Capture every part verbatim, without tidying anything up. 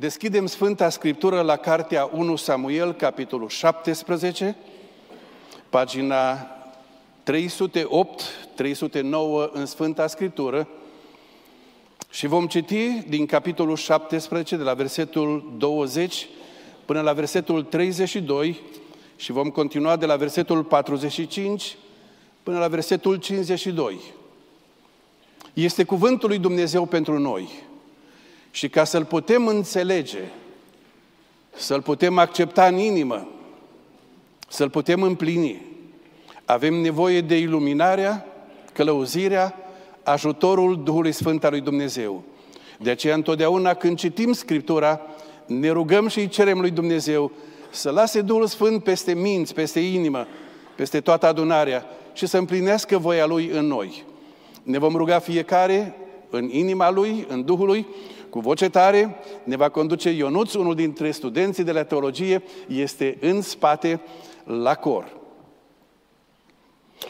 Deschidem Sfânta Scriptură la Cartea unu Samuel, capitolul șaptesprezece, pagina trei sute opt trei sute nouă în Sfânta Scriptură și vom citi din capitolul șaptesprezece, de la versetul douăzeci până la versetul treizeci și doi și vom continua de la versetul patruzeci și cinci până la versetul cincizeci și doi. Este cuvântul lui Dumnezeu pentru noi. Și ca să-L putem înțelege, să-L putem accepta în inimă, să-L putem împlini, avem nevoie de iluminarea, călăuzirea, ajutorul Duhului Sfânt al lui Dumnezeu. De aceea întotdeauna când citim Scriptura, ne rugăm și îi cerem lui Dumnezeu să lase Duhul Sfânt peste minți, peste inimă, peste toată adunarea și să împlinească voia Lui în noi. Ne vom ruga fiecare în inima Lui, în Duhul Lui, cu voce tare. Ne va conduce Ionuț, unul dintre studenții de la teologie, este în spate la cor.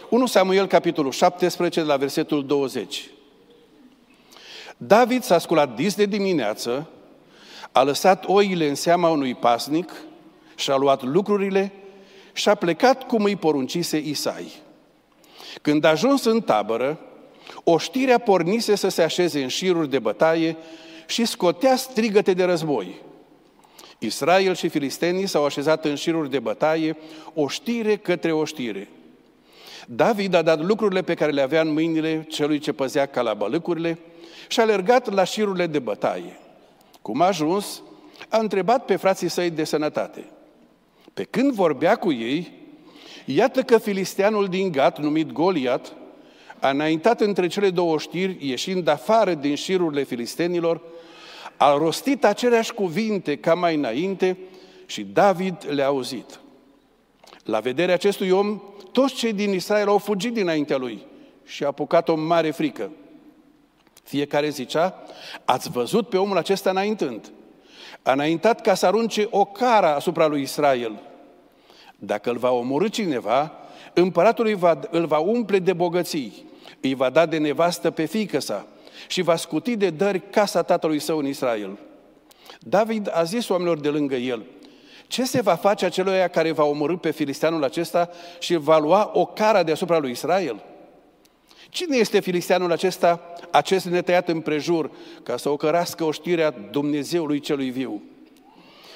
unu Samuel, capitolul șaptesprezece, de la versetul douăzeci. David s-a sculat dis de dimineață, a lăsat oile în seama unui pasnic și a luat lucrurile și a plecat cum îi poruncise Isai. Când a ajuns în tabără, oștirea pornise să se așeze în șiruri de bătaie și scotea strigăte de război. Israel și filistenii s-au așezat în șiruri de bătaie, oștire către oștire. David a dat lucrurile pe care le avea în mâinile celui ce păzea calabălâcurile și a alergat la șirurile de bătaie. Cum a ajuns, a întrebat pe frații săi de sănătate. Pe când vorbea cu ei, iată că filisteanul din Gat, numit Goliat, a înaintat între cele două știri, ieșind afară din șirurile filistenilor, a rostit aceleași cuvinte ca mai înainte și David le-a auzit. La vederea acestui om, toți cei din Israel au fugit dinaintea lui și a apucat o mare frică. Fiecare zicea, ați văzut pe omul acesta înaintând. A înaintat ca să arunce o cara asupra lui Israel. Dacă îl va omorî cineva, împăratul îl va, îl va umple de bogății, îi va da de nevastă pe fiică sa și va scuti de dări casa tatălui său în Israel. David a zis oamenilor de lângă el, ce se va face aceluia care va omorî pe filisteanul acesta și va lua o cara deasupra lui Israel? Cine este filisteanul acesta, acest netăiat împrejur, ca să ocărască oștirea Dumnezeului celui viu?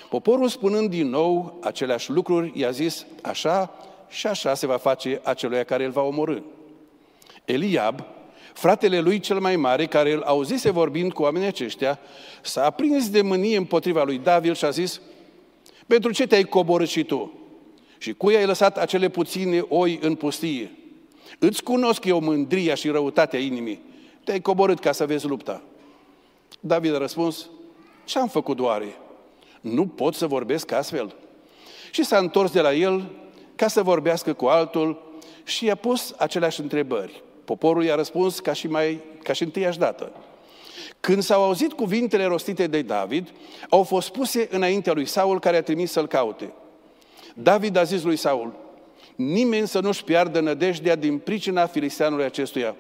Poporul, spunând din nou aceleași lucruri, i-a zis, așa și așa se va face aceluia care îl va omorî. Eliab, fratele lui cel mai mare, care îl auzise vorbind cu oamenii aceștia, s-a aprins de mânie împotriva lui David și a zis, pentru ce te-ai coborât și tu? Și cui ai lăsat acele puține oi în pustie? Îți cunosc eu mândria și răutatea inimii. Te-ai coborât ca să vezi lupta. David a răspuns, ce-am făcut oare? Nu pot să vorbesc astfel. Și s-a întors de la el ca să vorbească cu altul și i-a pus aceleași întrebări. Poporul i-a răspuns ca și, mai, ca și întâiași dată. Când s-au auzit cuvintele rostite de David, au fost puse înaintea lui Saul, care a trimis să-l caute. David a zis lui Saul, nimeni să nu-și piardă nădejdea din pricina filisteanului acestuia.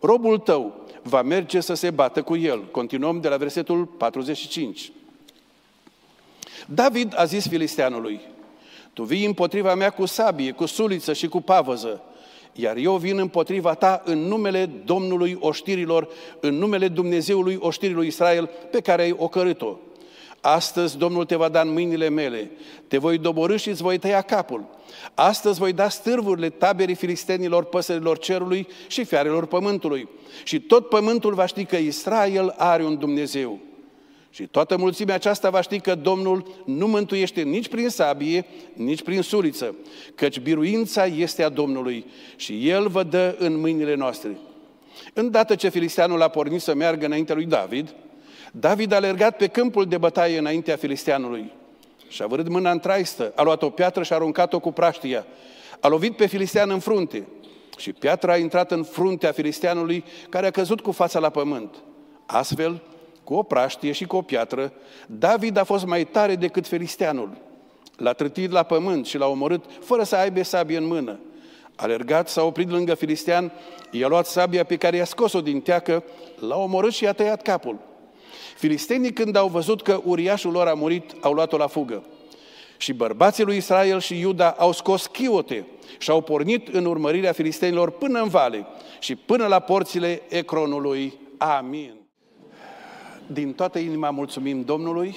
Robul tău va merge să se bată cu el. Continuăm de la versetul patruzeci și cinci. David a zis filisteanului, tu vii împotriva mea cu sabie, cu suliță și cu pavăză, iar eu vin împotriva ta în numele Domnului oștirilor, în numele Dumnezeului oștirilor Israel pe care ai ocărât-o. Astăzi Domnul te va da în mâinile mele, te voi dobori și îți voi tăia capul. Astăzi voi da stârvurile taberii filistenilor, păsărilor cerului și fiarelor pământului. Și tot pământul va ști că Israel are un Dumnezeu. Și toată mulțimea aceasta va ști că Domnul nu mântuiește nici prin sabie, nici prin suliță, căci biruința este a Domnului și El vă dă în mâinile noastre. Îndată ce filisteanul a pornit să meargă înaintea lui David, David a alergat pe câmpul de bătaie înaintea filisteanului și a vârât mâna în traistă, a luat o piatră și a aruncat-o cu praștia, a lovit pe filistean în frunte și piatra a intrat în fruntea filisteanului, care a căzut cu fața la pământ. Astfel, cu o praștie și cu o piatră, David a fost mai tare decât filisteanul. L-a trântit la pământ și l-a omorât fără să aibă sabie în mână. Alergat, s-a oprit lângă filistean, i-a luat sabia pe care i-a scos-o din teacă, l-a omorât și i-a tăiat capul. Filistenii, când au văzut că uriașul lor a murit, au luat-o la fugă. Și bărbații lui Israel și Iuda au scos chiote și au pornit în urmărirea filistenilor până în vale și până la porțile Ecronului. Amin. Din toată inima mulțumim Domnului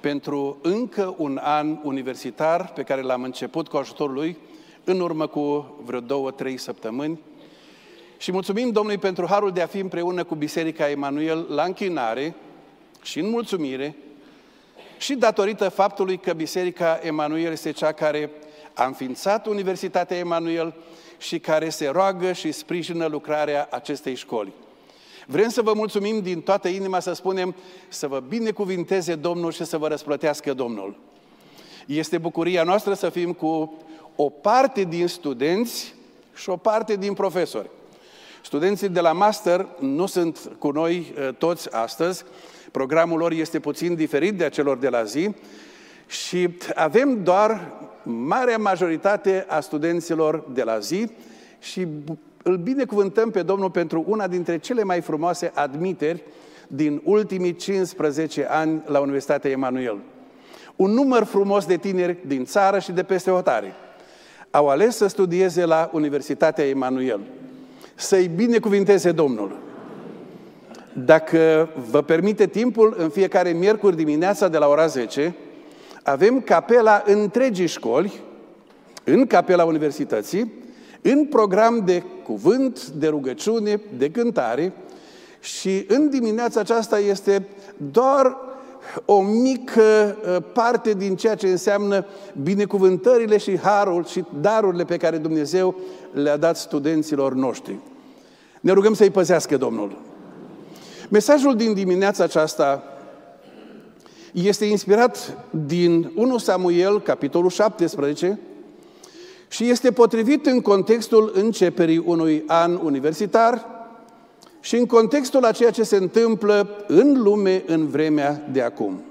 pentru încă un an universitar pe care l-am început cu ajutorul lui în urmă cu vreo două, trei săptămâni. Și mulțumim Domnului pentru harul de a fi împreună cu Biserica Emanuel la închinare și în mulțumire și datorită faptului că Biserica Emanuel este cea care a înființat Universitatea Emanuel și care se roagă și sprijină lucrarea acestei școli. Vrem să vă mulțumim din toată inima, să spunem, să vă binecuvinteze Domnul și să vă răsplătească Domnul. Este bucuria noastră să fim cu o parte din studenți și o parte din profesori. Studenții de la master nu sunt cu noi toți astăzi, programul lor este puțin diferit de celor de la zi și avem doar marea majoritate a studenților de la zi și îl binecuvântăm pe Domnul pentru una dintre cele mai frumoase admiteri din ultimii cincisprezece ani la Universitatea Emanuel. Un număr frumos de tineri din țară și de peste hotare au ales să studieze la Universitatea Emanuel. Să-i binecuvinteze Domnul! Dacă vă permite timpul, în fiecare miercuri dimineața de la ora zece, avem capela întregii școli, în capela universității, în program de cuvânt, de rugăciune, de cântare și în dimineața aceasta este doar o mică parte din ceea ce înseamnă binecuvântările și harul și darurile pe care Dumnezeu le-a dat studenților noștri. Ne rugăm să-i păzească Domnul. Mesajul din dimineața aceasta este inspirat din întâi Samuel, capitolul șaptesprezece, și este potrivit în contextul începerii unui an universitar și în contextul a ceea ce se întâmplă în lume în vremea de acum.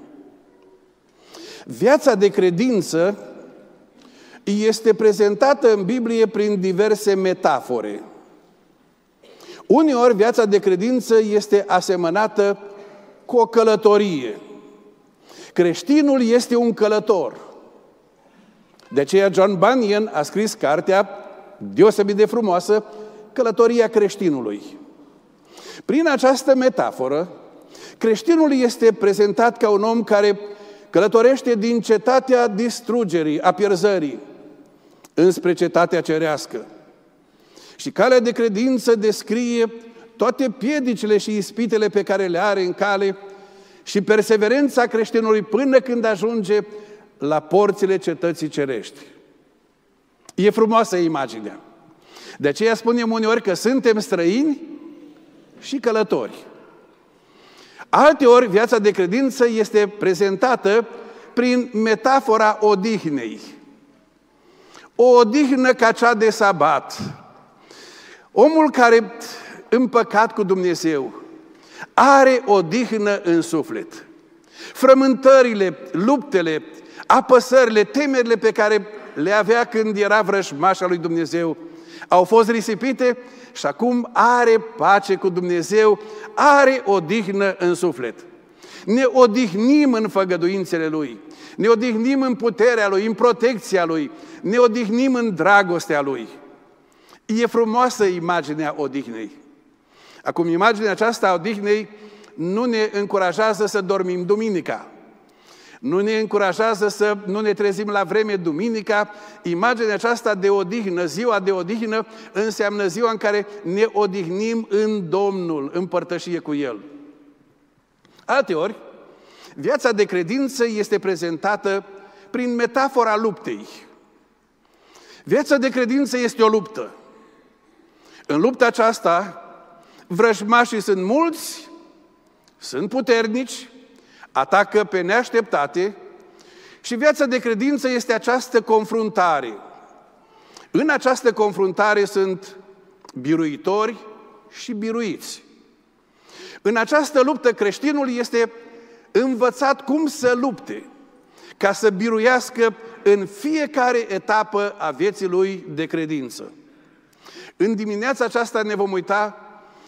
Viața de credință este prezentată în Biblie prin diverse metafore. Uneori viața de credință este asemănată cu o călătorie. Creștinul este un călător. De aceea John Bunyan a scris cartea deosebit de frumoasă, Călătoria creștinului. Prin această metaforă, creștinul este prezentat ca un om care călătorește din cetatea distrugerii, a pierzării, înspre cetatea cerească. Și calea de credință descrie toate piedicile și ispitele pe care le are în cale și perseverența creștinului până când ajunge la porțile cetății cerești. E frumoasă imaginea. De aceea spunem uneori că suntem străini și călători. Alteori viața de credință este prezentată prin metafora odihnei. O odihnă ca cea de sabat. Omul care, în păcat cu Dumnezeu, are odihnă în suflet. Frământările, luptele, apăsările, temerile pe care le avea când era vrăjmașa lui Dumnezeu au fost risipite și acum are pace cu Dumnezeu, are odihnă în suflet. Ne odihnim în făgăduințele Lui, ne odihnim în puterea Lui, în protecția Lui, ne odihnim în dragostea Lui. E frumoasă imaginea odihnei. Acum, imaginea aceasta a odihnei nu ne încurajează să dormim duminica. Nu ne încurajează să nu ne trezim la vreme duminica. Imaginea aceasta de odihnă, ziua de odihnă, înseamnă ziua în care ne odihnim în Domnul, în părtășie cu El. Alteori, viața de credință este prezentată prin metafora luptei. Viața de credință este o luptă. În lupta aceasta, vrăjmașii sunt mulți, sunt puternici, atacă pe neașteptate și viața de credință este această confruntare. În această confruntare sunt biruitori și biruiți. În această luptă creștinul este învățat cum să lupte, ca să biruiască în fiecare etapă a vieții lui de credință. În dimineața aceasta ne vom uita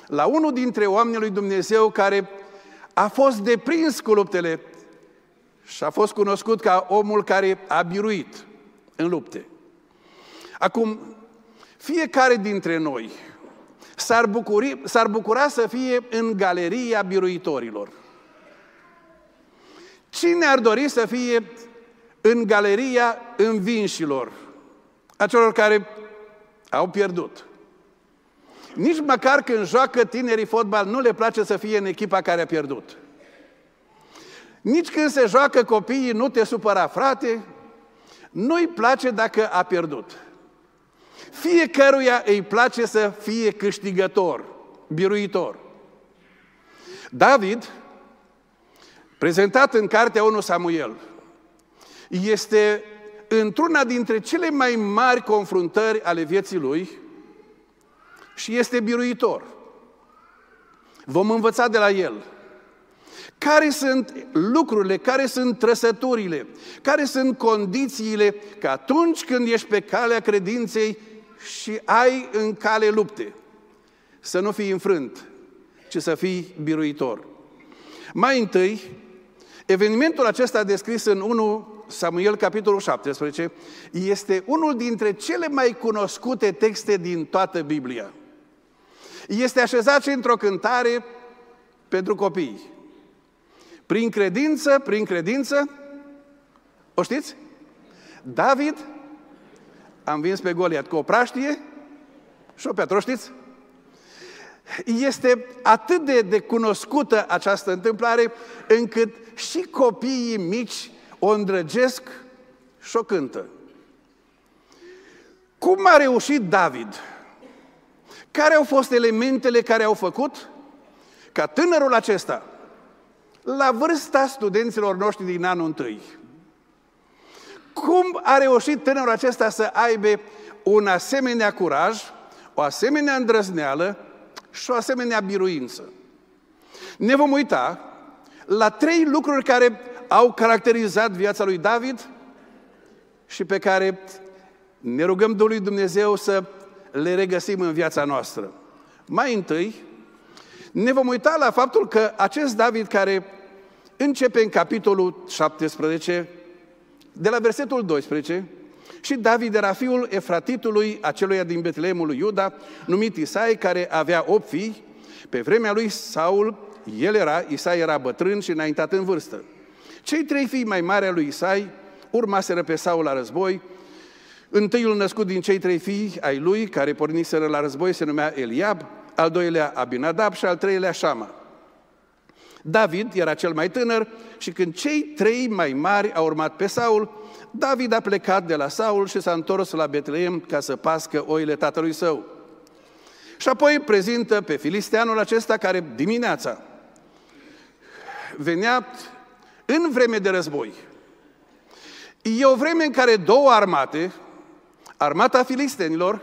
la unul dintre oamenii lui Dumnezeu care a fost deprins cu luptele și a fost cunoscut ca omul care a biruit în lupte. Acum, fiecare dintre noi s-ar bucuri, s-ar bucura să fie în galeria biruitorilor. Cine ar dori să fie în galeria învinșilor, a celor care au pierdut? Nici măcar când joacă tinerii fotbal, nu le place să fie în echipa care a pierdut. Nici când se joacă copiii, nu te supăra, frate, nu-i place dacă a pierdut. Fiecăruia îi place să fie câștigător, biruitor. David, prezentat în Cartea unu Samuel, este într-una dintre cele mai mari confruntări ale vieții lui și este biruitor. Vom învăța de la el care sunt lucrurile, care sunt trăsăturile, care sunt condițiile că atunci când ești pe calea credinței și ai în cale lupte, să nu fii înfrânt, ci să fii biruitor. Mai întâi, evenimentul acesta descris în unu Samuel, capitolul șaptesprezece, este unul dintre cele mai cunoscute texte din toată Biblia. Este așezat și într-o cântare pentru copii. Prin credință, prin credință, o știți? David a învins pe Goliat cu o praștie și o piatră, o știți? Este atât de, de cunoscută această întâmplare, încât și copiii mici o îndrăgesc și o cântă. Cum a reușit David? Care au fost elementele care au făcut ca tânărul acesta, la vârsta studenților noștri din anul întâi, cum a reușit tânărul acesta să aibă un asemenea curaj, o asemenea îndrăzneală și o asemenea biruință? Ne vom uita la trei lucruri care au caracterizat viața lui David și pe care ne rugăm lui Dumnezeu să le regăsim în viața noastră. Mai întâi, ne vom uita la faptul că acest David, care începe în capitolul șaptesprezece, de la versetul doisprezece, și David era fiul Efratitului, aceluia din Betlehemul lui Iuda, numit Isai, care avea opt fii. Pe vremea lui Saul, el era, Isai era bătrân și înaintat în vârstă. Cei trei fii mai mari ai lui Isai urmaseră pe Saul la război. Întâiul născut din cei trei fii ai lui, care porniseră la război, se numea Eliab, al doilea Abinadab și al treilea Shama. David era cel mai tânăr și când cei trei mai mari au urmat pe Saul, David a plecat de la Saul și s-a întors la Betlehem ca să pască oile tatălui său. Și apoi prezintă pe filisteanul acesta care dimineața venea în vreme de război. E o vreme în care două armate, armata filistenilor,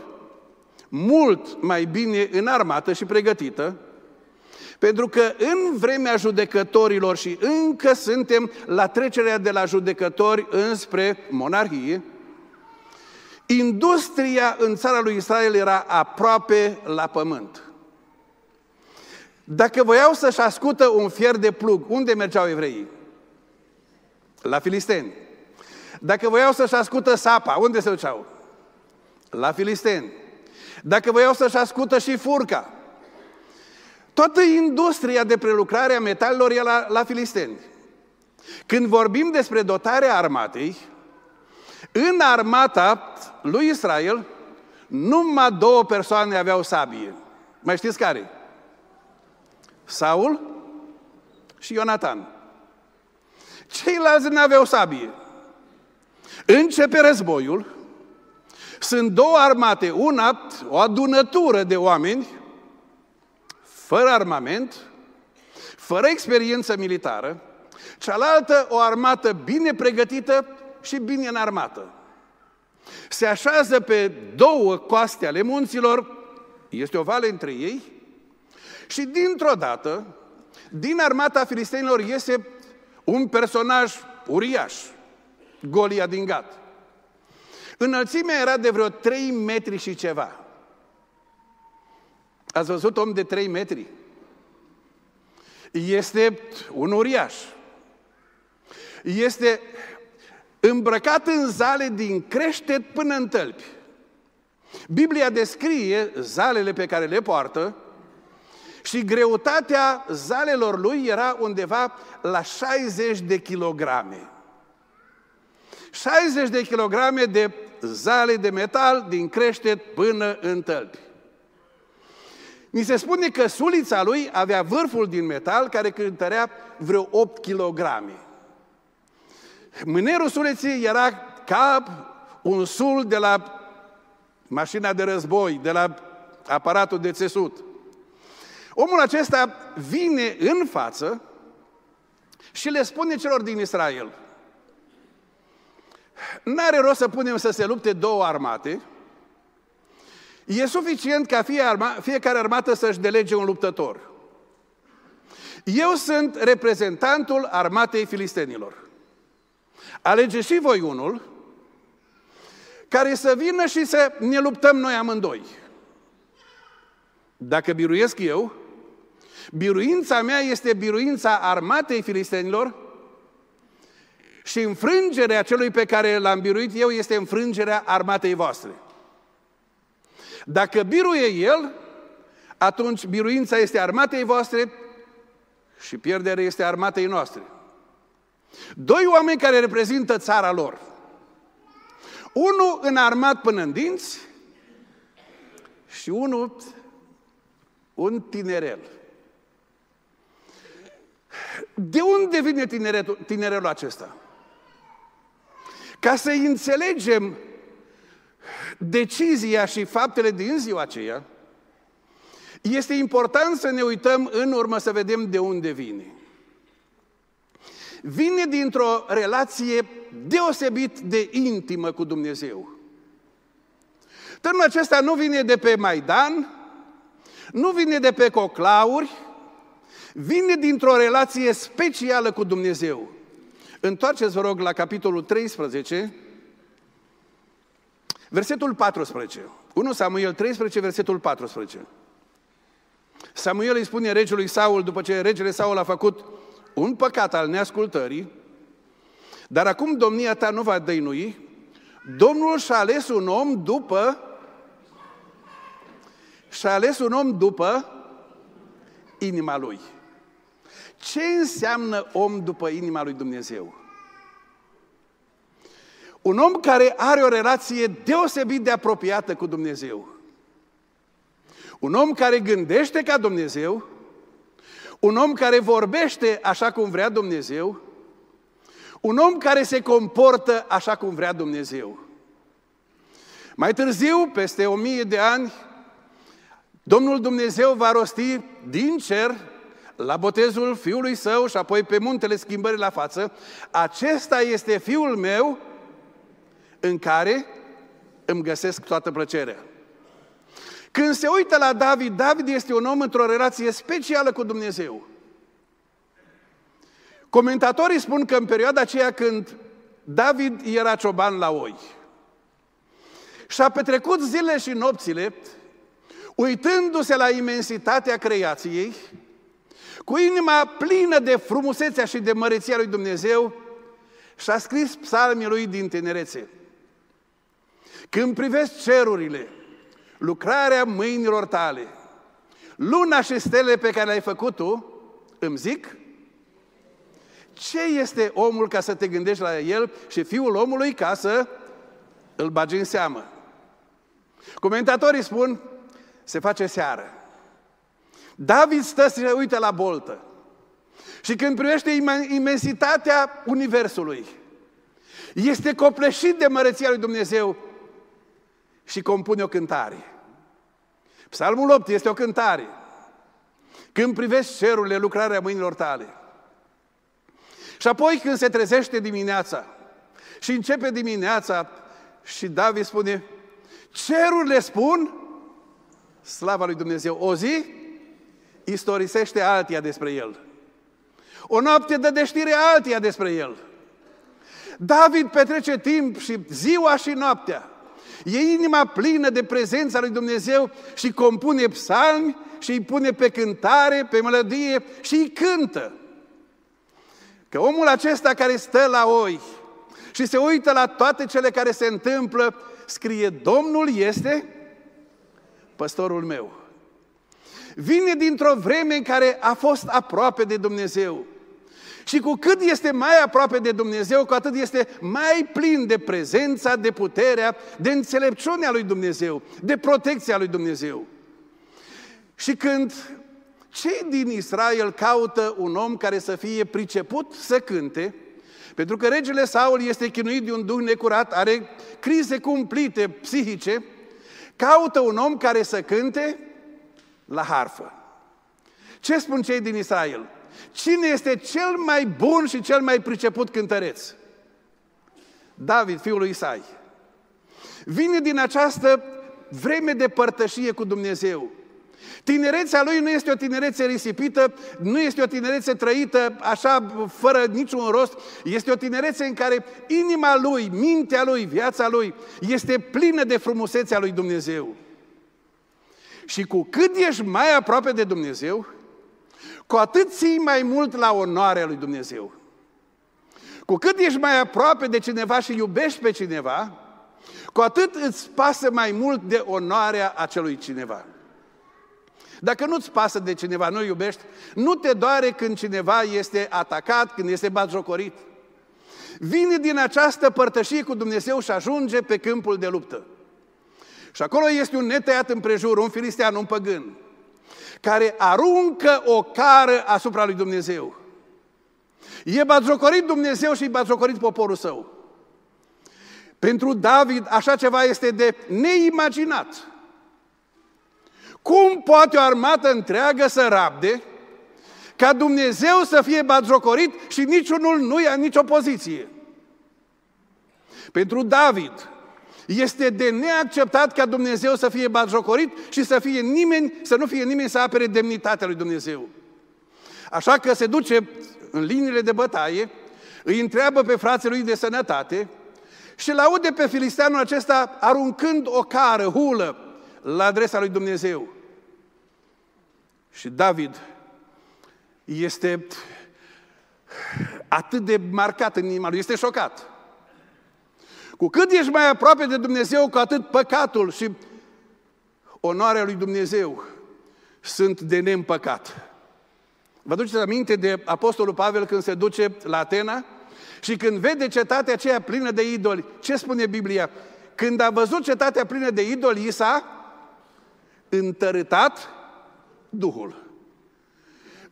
mult mai bine înarmată și pregătită, pentru că în vremea judecătorilor, și încă suntem la trecerea de la judecători înspre monarhie, industria în țara lui Israel era aproape la pământ. Dacă voiau să-și ascută un fier de plug, unde mergeau evreii? La filisteni. Dacă voiau să-și ascută sapa, unde se duceau? La filisteni. Dacă voiau să-și ascută și furca, toată industria de prelucrare a metalelor e la, la filisteni. Când vorbim despre dotarea armatei, în armata lui Israel, numai două persoane aveau sabie. Mai știți care? Saul și Ionatan. Ceilalți nu aveau sabie. Începe războiul. Sunt două armate, una, o adunătură de oameni, fără armament, fără experiență militară, cealaltă o armată bine pregătită și bine înarmată. Se așează pe două coaste ale munților, este o vale între ei, și dintr-o dată, din armata filistenilor iese un personaj uriaș, Golia din Gat. Înălțimea era de vreo trei metri și ceva. Ați văzut om de trei metri? este un uriaș. Este îmbrăcat în zale din creștet până în tălpi. Biblia descrie zalele pe care le poartă și greutatea zalelor lui era undeva la șaizeci de kilograme. șaizeci de kilograme de zale de metal din creștet până în tălpi. Ni se spune că sulița lui avea vârful din metal care cântărea vreo opt kilograme. Mânerul suliții era ca un sul de la mașina de război, de la aparatul de țesut. Omul acesta vine în față și le spune celor din Israel: n-are rost să punem să se lupte două armate, e suficient ca fie arma, fiecare armată să-și delege un luptător. Eu sunt reprezentantul armatei filistenilor. Alegeți și voi unul care să vină și să ne luptăm noi amândoi. Dacă biruiesc eu, biruința mea este biruința armatei filistenilor și înfrângerea celui pe care l-am biruit eu este înfrângerea armatei voastre. Dacă biruie el, atunci biruința este armatei voastre și pierderea este armatei noastre. Doi oameni care reprezintă țara lor. Unul înarmat până în dinți și unul un tinerel. De unde vine tineretul, tinerelul acesta? Ca să înțelegem decizia și faptele din ziua aceea, este important să ne uităm în urmă să vedem de unde vine. Vine dintr-o relație deosebit de intimă cu Dumnezeu. Tânărul acesta nu vine de pe Maidan, nu vine de pe coclauri, vine dintr-o relație specială cu Dumnezeu. Întoarceți, vă rog, la capitolul treisprezece, versetul paisprezece. întâi Samuel treisprezece, versetul paisprezece. Samuel îi spune regelui Saul, după ce regele Saul a făcut un păcat al neascultării: dar acum domnia ta nu va dăinui, Domnul și-a ales un om după și-a ales un om după inima lui. Ce înseamnă om după inima lui Dumnezeu? Un om care are o relație deosebit de apropiată cu Dumnezeu. Un om care gândește ca Dumnezeu. Un om care vorbește așa cum vrea Dumnezeu. Un om care se comportă așa cum vrea Dumnezeu. Mai târziu, peste o mie de ani, Domnul Dumnezeu va rosti din cer, la botezul Fiului Său și apoi pe muntele schimbării la față: acesta este Fiul meu în care îmi găsesc toată plăcerea. Când se uită la David, David este un om într-o relație specială cu Dumnezeu. Comentatorii spun că în perioada aceea când David era cioban la oi și-a petrecut zile și nopțile uitându-se la imensitatea creației, cu inima plină de frumusețea și de măreția lui Dumnezeu, și-a scris psalmii lui din tinerețe: când privesc cerurile, lucrarea mâinilor tale, luna și stelele pe care le-ai făcut tu, îmi zic, ce este omul ca să te gândești la el și fiul omului ca să îl bagi în seamă? Comentatorii spun, se face seară. David stă și se uită la boltă. Și când privește imensitatea universului, este copleșit de măreția lui Dumnezeu și compune o cântare. Psalmul opt este o cântare. Când privești cerurile, lucrarea mâinilor tale. Și apoi când se trezește dimineața și începe dimineața și David spune: cerurile spun slava lui Dumnezeu. O zi istorisește altia despre el. O noapte dă de știre altia despre el. David petrece timp și ziua și noaptea. E inima plină de prezența lui Dumnezeu și compune psalmi și îi pune pe cântare, pe melodie și îi cântă. Că omul acesta care stă la oi și se uită la toate cele care se întâmplă, scrie, Domnul este păstorul meu. Vine dintr-o vreme în care a fost aproape de Dumnezeu. Și cu cât este mai aproape de Dumnezeu, cu atât este mai plin de prezența, de puterea, de înțelepciunea lui Dumnezeu, de protecția lui Dumnezeu. Și când cei din Israel caută un om care să fie priceput să cânte, pentru că regele Saul este chinuit de un duh necurat, are crize cumplite psihice, caută un om care să cânte la harfă. Ce spun cei din Israel? Cine este cel mai bun și cel mai priceput cântăreț? David, fiul lui Isai. Vine din această vreme de părtășie cu Dumnezeu. Tinerețea lui nu este o tinerețe risipită, nu este o tinerețe trăită așa, fără niciun rost. Este o tinerețe în care inima lui, mintea lui, viața lui este plină de frumusețea lui Dumnezeu. Și cu cât ești mai aproape de Dumnezeu, cu atât ții mai mult la onoarea lui Dumnezeu. Cu cât ești mai aproape de cineva și iubești pe cineva, cu atât îți pasă mai mult de onoarea acelui cineva. Dacă nu-ți pasă de cineva, nu iubești, nu te doare când cineva este atacat, când este batjocorit. Vine din această părtășie cu Dumnezeu și ajunge pe câmpul de luptă. Și acolo este un netăiat împrejur, un filistean, un păgân, care aruncă o cară asupra lui Dumnezeu. E batjocorit Dumnezeu și e batjocorit poporul său. Pentru David așa ceva este de neimaginat. Cum poate o armată întreagă să rabde ca Dumnezeu să fie batjocorit și niciunul nu ia nicio poziție? Pentru David este de neacceptat ca Dumnezeu să fie batjocorit și să fie nimeni, să nu fie nimeni să apere demnitatea lui Dumnezeu. Așa că se duce în liniile de bătaie, îi întreabă pe frații lui de sănătate și l-aude pe filisteanul acesta aruncând o cară, hulă, la adresa lui Dumnezeu. Și David este atât de marcat în inima lui, este șocat. Cu cât ești mai aproape de Dumnezeu, cu atât păcatul și onoarea lui Dumnezeu sunt de neîmpăcat. Vă duceți aminte de Apostolul Pavel când se duce la Atena și când vede cetatea aceea plină de idoli, ce spune Biblia? Când a văzut cetatea plină de idoli, i s-a întărâtat Duhul.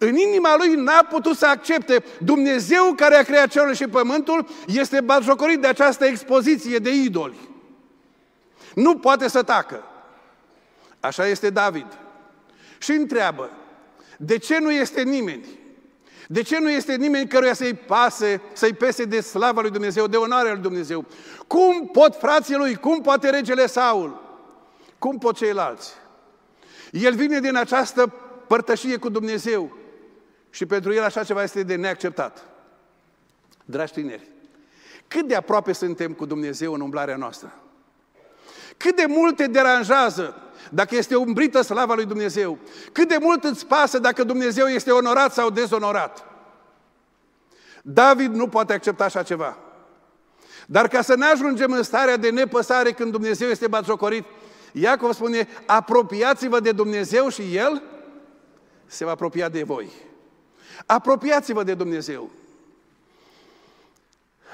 În inima lui n-a putut să accepte. Dumnezeu care a creat cerul și pământul este batjocorit de această expoziție de idoli. Nu poate să tacă. Așa este David. Și întreabă, de ce nu este nimeni? De ce nu este nimeni căruia să-i pase, să-i pese de slava lui Dumnezeu, de onoarea lui Dumnezeu? Cum pot frații lui, cum poate regele Saul? Cum pot ceilalți? El vine din această părtășie cu Dumnezeu și pentru el așa ceva este de neacceptat. Dragi tineri, cât de aproape suntem cu Dumnezeu în umblarea noastră? Cât de mult te deranjează dacă este umbrită slava lui Dumnezeu? Cât de mult îți pasă dacă Dumnezeu este onorat sau dezonorat? David nu poate accepta așa ceva. Dar ca să ne ajungem în starea de nepăsare când Dumnezeu este batjocorit, Iacov spune, apropiați-vă de Dumnezeu și El se va apropia de voi. Apropiați-vă de Dumnezeu.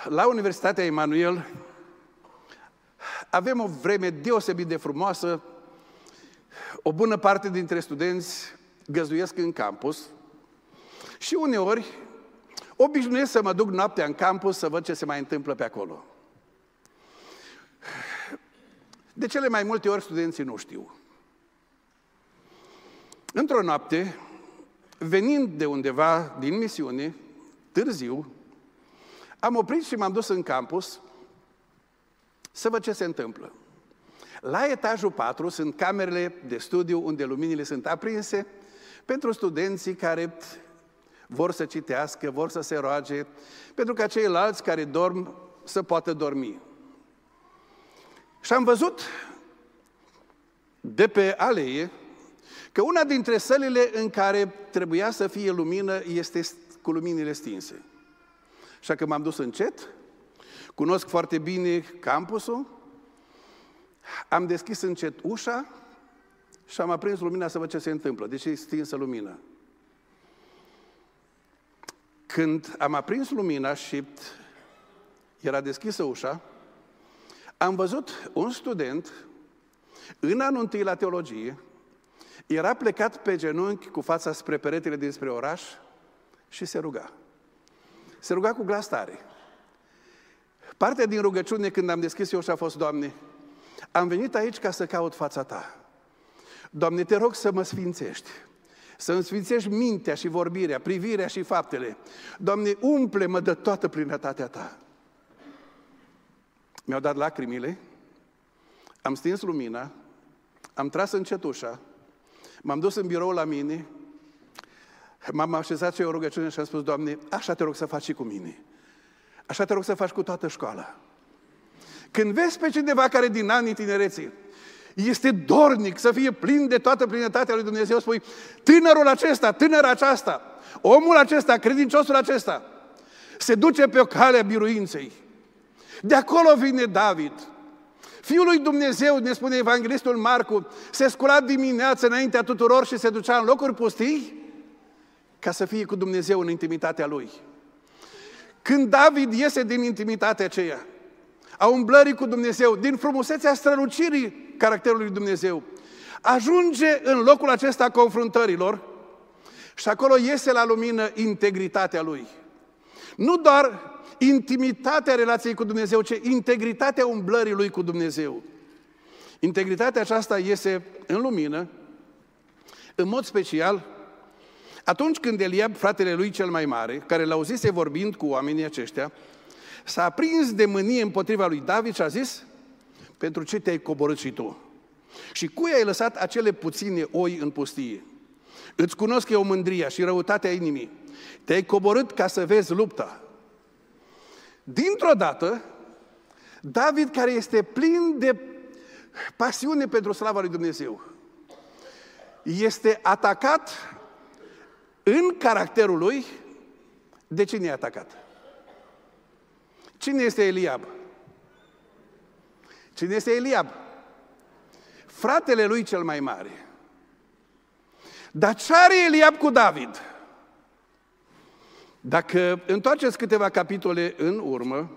La Universitatea Emanuel avem o vreme deosebit de frumoasă. O bună parte dintre studenți găzduiesc în campus și uneori obișnuiesc să mă duc noaptea în campus să văd ce se mai întâmplă pe acolo. De cele mai multe ori studenții nu știu. Într-o noapte, venind de undeva din misiune, târziu, am oprit și m-am dus în campus să văd ce se întâmplă. La etajul patru sunt camerele de studiu unde luminile sunt aprinse pentru studenții care vor să citească, vor să se roage, pentru ca ceilalți care dorm să poată dormi. Și am văzut de pe alee Că una dintre sălile în care trebuia să fie lumină este cu luminile stinse. Așa că m-am dus încet, cunosc foarte bine campusul, am deschis încet ușa și am aprins lumina să văd ce se întâmplă, deci e stinsă lumina. Când am aprins lumina și era deschisă ușa, am văzut un student în anul întâi la teologie, era plecat pe genunchi cu fața spre peretele dinspre oraș și se ruga. Se ruga cu glas tare. Partea din rugăciune când am deschis eu și a fost: Doamne, am venit aici ca să caut fața Ta. Doamne, Te rog să mă sfințești, să-mi sfințești mintea și vorbirea, privirea și faptele. Doamne, umple-mă de toată plinătatea Ta. Mi-au dat lacrimile, am stins lumina, am tras încet ușa, m-am dus în birou la mine, m-am așezat și eu rugăciune și am spus: Doamne, așa Te rog să faci și cu mine. Așa Te rog să faci cu toată școala. Când vezi pe cineva care din anii tinereții este dornic să fie plin de toată plinătatea lui Dumnezeu, spui: tânărul acesta, tânăra aceasta, omul acesta, credinciosul acesta, se duce pe o cale a biruinței. De acolo vine David. Fiul lui Dumnezeu, ne spune evanghelistul Marcu, se scula dimineața înaintea tuturor și se ducea în locuri pustii ca să fie cu Dumnezeu în intimitatea lui. Când David iese din intimitatea aceea, a umblării cu Dumnezeu, din frumusețea strălucirii caracterului lui Dumnezeu, ajunge în locul acesta confruntărilor și acolo iese la lumină integritatea lui. Nu doar intimitatea relației cu Dumnezeu, ci integritatea umblării lui cu Dumnezeu. Integritatea aceasta iese în lumină, în mod special, atunci când Eliab, fratele lui cel mai mare, care l-auzise vorbind cu oamenii aceștia, s-a prins de mânie împotriva lui David și a zis: pentru ce te-ai coborât și tu? Și cui ai lăsat acele puține oi în pustie? Îți cunosc eu mândria și răutatea inimii. Te-ai coborât ca să vezi lupta. Dintr-o dată, David, care este plin de pasiune pentru slava lui Dumnezeu, este atacat în caracterul lui. De cine e atacat? Cine este Eliab? Cine este Eliab? Fratele lui cel mai mare. Dar ce are Eliab cu David? Dacă întoarceți câteva capitole în urmă,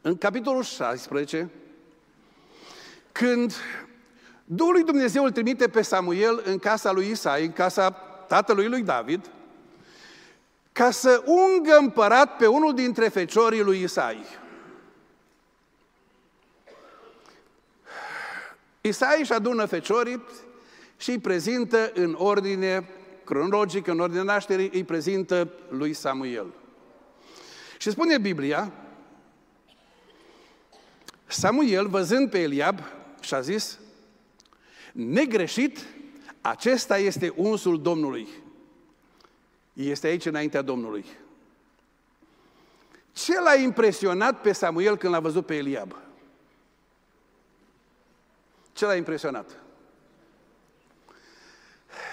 în capitolul șaisprezece, când Duhul lui Dumnezeu îl trimite pe Samuel în casa lui Isai, în casa tatălui lui David, ca să ungă împărat pe unul dintre feciorii lui Isai. Isai își adună feciorii și îi prezintă în ordine cronologic, în ordinea nașterii, îi prezintă lui Samuel. Și spune Biblia: Samuel, văzând pe Eliab, și-a zis: negreșit, acesta este unsul Domnului. Este aici înaintea Domnului. Ce l-a impresionat pe Samuel când l-a văzut pe Eliab? Ce l-a impresionat?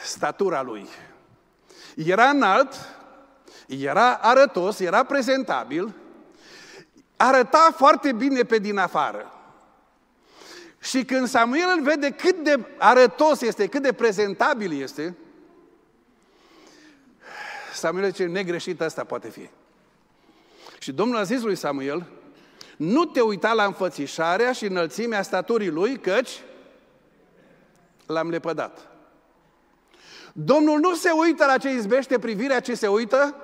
Statura lui. Era înalt, era arătos, era prezentabil, arăta foarte bine pe din afară. Și când Samuel îl vede cât de arătos este, cât de prezentabil este, Samuel zice: negreșit asta poate fi. Și Domnul a zis lui Samuel: nu te uita la înfățișarea și înălțimea staturii lui, căci l-am lepădat. Domnul nu se uită la ce izbește privirea, ci se uită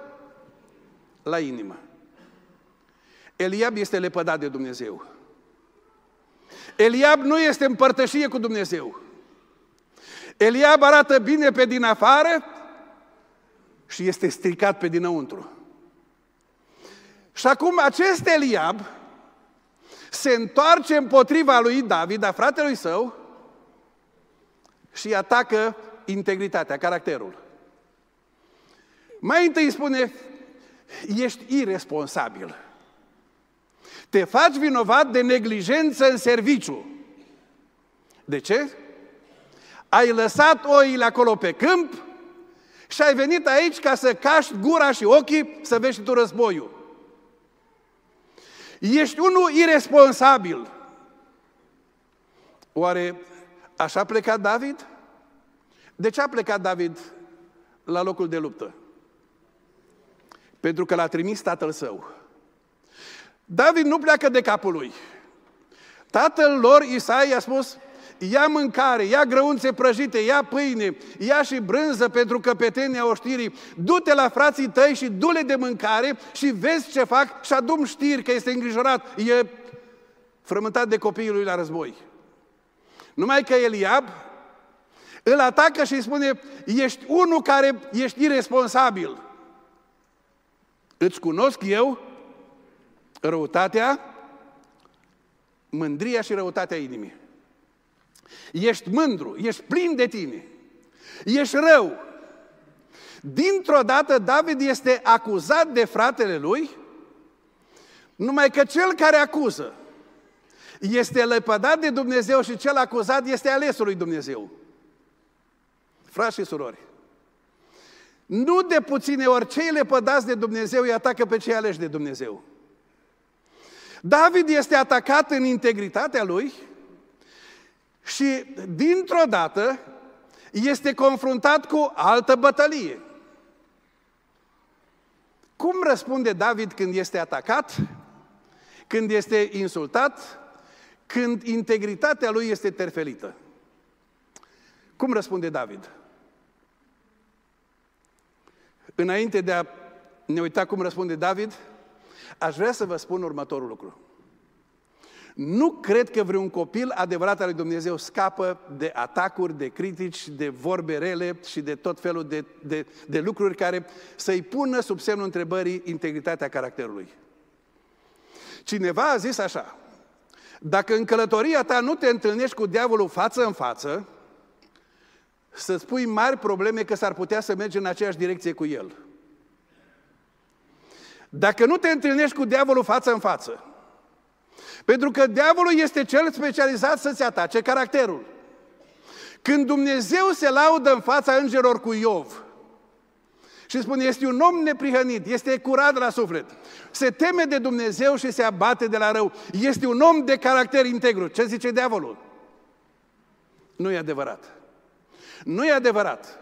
la inimă. Eliab este lepădat de Dumnezeu. Eliab nu este împărtășie cu Dumnezeu. Eliab arată bine pe din afară și este stricat pe dinăuntru. Și acum acest Eliab se întoarce împotriva lui David, a fratelui său, și atacă integritatea, caracterul. Mai întâi spune: ești iresponsabil. Te faci vinovat de neglijență în serviciu. De ce? Ai lăsat oile acolo pe câmp și ai venit aici ca să caști gura și ochii să vezi tu războiul. Ești unul iresponsabil. Oare așa a plecat David? De ce a plecat David la locul de luptă? Pentru că l-a trimis tatăl său. David nu pleacă de capul lui. Tatăl lor, Isai, i-a spus: ia mâncare, ia grăunțe prăjite, ia pâine, ia și brânză pentru căpetenia oștirii, du-te la frații tăi și du-le de mâncare și vezi ce fac și adu-mi știri că este îngrijorat, e frământat de copiii lui la război. Numai că Eliab îl atacă și îi spune: ești unul care ești iresponsabil. Îți cunosc eu răutatea, mândria și răutatea inimii. Ești mândru, ești plin de tine, ești rău. Dintr-o dată David este acuzat de fratele lui, numai că cel care acuză este lepădat de Dumnezeu și cel acuzat este alesul lui Dumnezeu. Frați și surori, nu de puține ori cei lepădați de Dumnezeu îi atacă pe cei aleși de Dumnezeu. David este atacat în integritatea lui și dintr-o dată este confruntat cu altă bătălie. Cum răspunde David când este atacat, când este insultat, când integritatea lui este terfelită? Cum răspunde David? Înainte de a ne uita cum răspunde David, aș vrea să vă spun următorul lucru. Nu cred că vreun copil adevărat al lui Dumnezeu scapă de atacuri, de critici, de vorbe rele și de tot felul de, de, de lucruri care să-i pună sub semnul întrebării integritatea caracterului. Cineva a zis așa: dacă în călătoria ta nu te întâlnești cu diavolul față în față, să-ți pui mari probleme că s-ar putea să mergi în aceeași direcție cu el. Dacă nu te întâlnești cu diavolul față în față, pentru că diavolul este cel specializat să-ți atace caracterul. Când Dumnezeu se laudă în fața îngerilor cu Iov și spune: este un om neprihănit, este curat la suflet, se teme de Dumnezeu și se abate de la rău, este un om de caracter integru. Ce zice diavolul? Nu e adevărat. Nu e adevărat.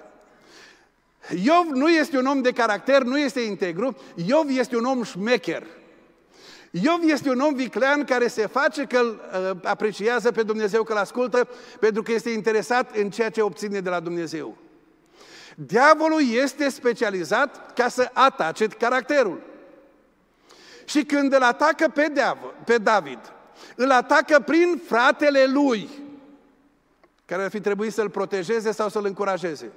Iov nu este un om de caracter, nu este integru, Iov este un om șmecher. Iov este un om viclean care se face că îl apreciază pe Dumnezeu, că îl ascultă, pentru că este interesat în ceea ce obține de la Dumnezeu. Diavolul este specializat ca să atace caracterul. Și când îl atacă pe, Deav- pe David, îl atacă prin fratele lui, care ar fi trebuit să-l protejeze sau să-l încurajeze.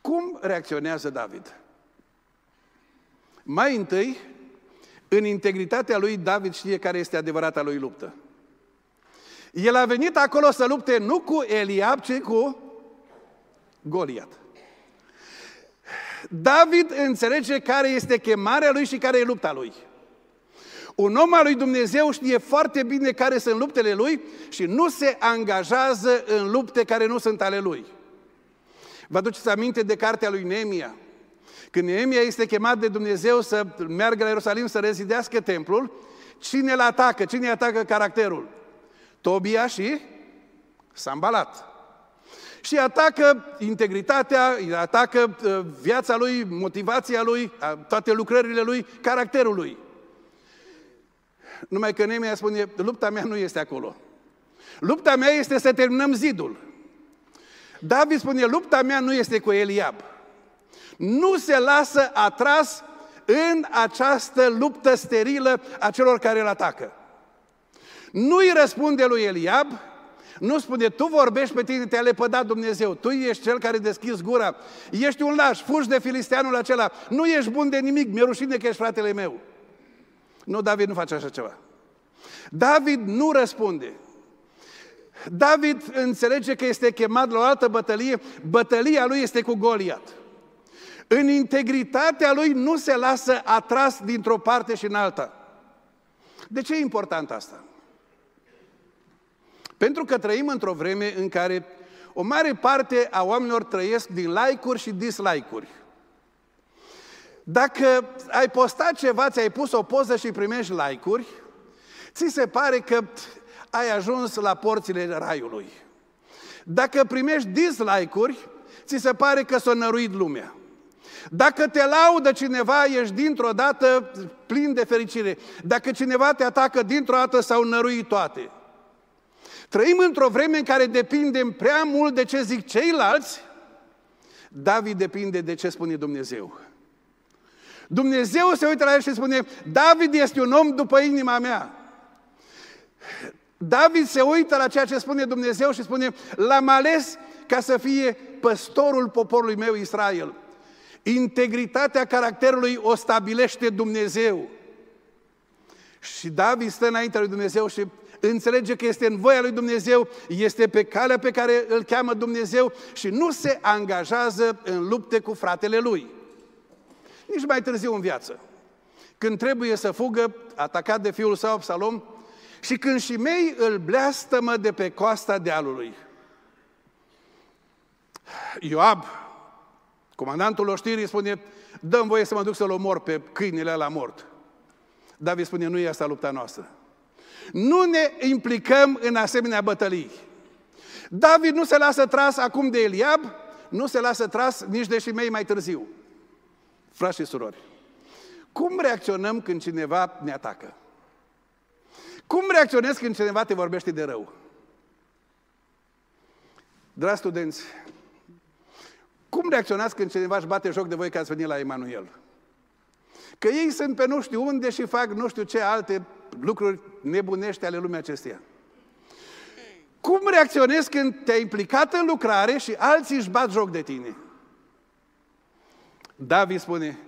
Cum reacționează David? Mai întâi, în integritatea lui, David știe care este adevărata lui luptă. El a venit acolo să lupte nu cu Eliab, ci cu Goliat. David înțelege care este chemarea lui și care e lupta lui. Un om al lui Dumnezeu știe foarte bine care sunt luptele lui și nu se angajează în lupte care nu sunt ale lui. Vă aduceți aminte de cartea lui Neemia? Când Neemia este chemat de Dumnezeu să meargă la Ierusalim, să rezidească templul, cine îl atacă? Cine atacă caracterul? Tobia și Sambalat. Și atacă integritatea, atacă viața lui, motivația lui, toate lucrările lui, caracterul lui. Numai că Neemia spune: lupta mea nu este acolo. Lupta mea este să terminăm zidul. David spune: lupta mea nu este cu Eliab. Nu se lasă atras în această luptă sterilă a celor care îl atacă. Nu îi răspunde lui Eliab, nu spune: tu vorbești, pe tine te-a lepădat Dumnezeu, tu ești cel care deschizi gura, ești un laș, fugi de filisteanul acela, nu ești bun de nimic, mi-e rușine că ești fratele meu. Nu, David nu face așa ceva. David nu răspunde. David înțelege că este chemat la o altă bătălie, bătălia lui este cu Goliat. În integritatea lui nu se lasă atras dintr-o parte și în alta. De ce e important asta? Pentru că trăim într-o vreme în care o mare parte a oamenilor trăiesc din like-uri și dislike-uri. Dacă ai postat ceva, ți-ai pus o poză și primești like-uri, ți se pare că ai ajuns la porțile raiului. Dacă primești dislike-uri, ți se pare că s-a năruit lumea. Dacă te laudă cineva, ești dintr-o dată plin de fericire. Dacă cineva te atacă, dintr-o dată s-au năruit toate. Trăim într-o vreme în care depindem prea mult de ce zic ceilalți. David depinde de ce spune Dumnezeu. Dumnezeu se uită la el și spune: David este un om după inima mea. David se uită la ceea ce spune Dumnezeu și spune: l-am ales ca să fie păstorul poporului meu Israel. Integritatea caracterului o stabilește Dumnezeu. Și David stă înaintea lui Dumnezeu și înțelege că este în voia lui Dumnezeu, este pe calea pe care îl cheamă Dumnezeu și nu se angajează în lupte cu fratele lui. Nici mai târziu în viață, când trebuie să fugă, atacat de fiul său Absalom, și când Șimei îl bleastămă de pe coasta dealului. Ioab, comandantul oștirii, spune: dă-mi voie să mă duc să-l omor pe câinele ăla mort. David spune: nu e asta lupta noastră. Nu ne implicăm în asemenea bătălii. David nu se lasă tras acum de Eliab, nu se lasă tras nici de Șimei mai târziu. Frați și surori, cum reacționăm când cineva ne atacă? Cum reacționezi când cineva te vorbește de rău? Dragi studenți, cum reacționați când cineva își bate joc de voi că ați venit la Emanuel? Că ei sunt pe nu știu unde și fac nu știu ce alte lucruri nebunești ale lumii acesteia. Cum reacționezi când te-ai implicat în lucrare și alții își bat joc de tine? David spune: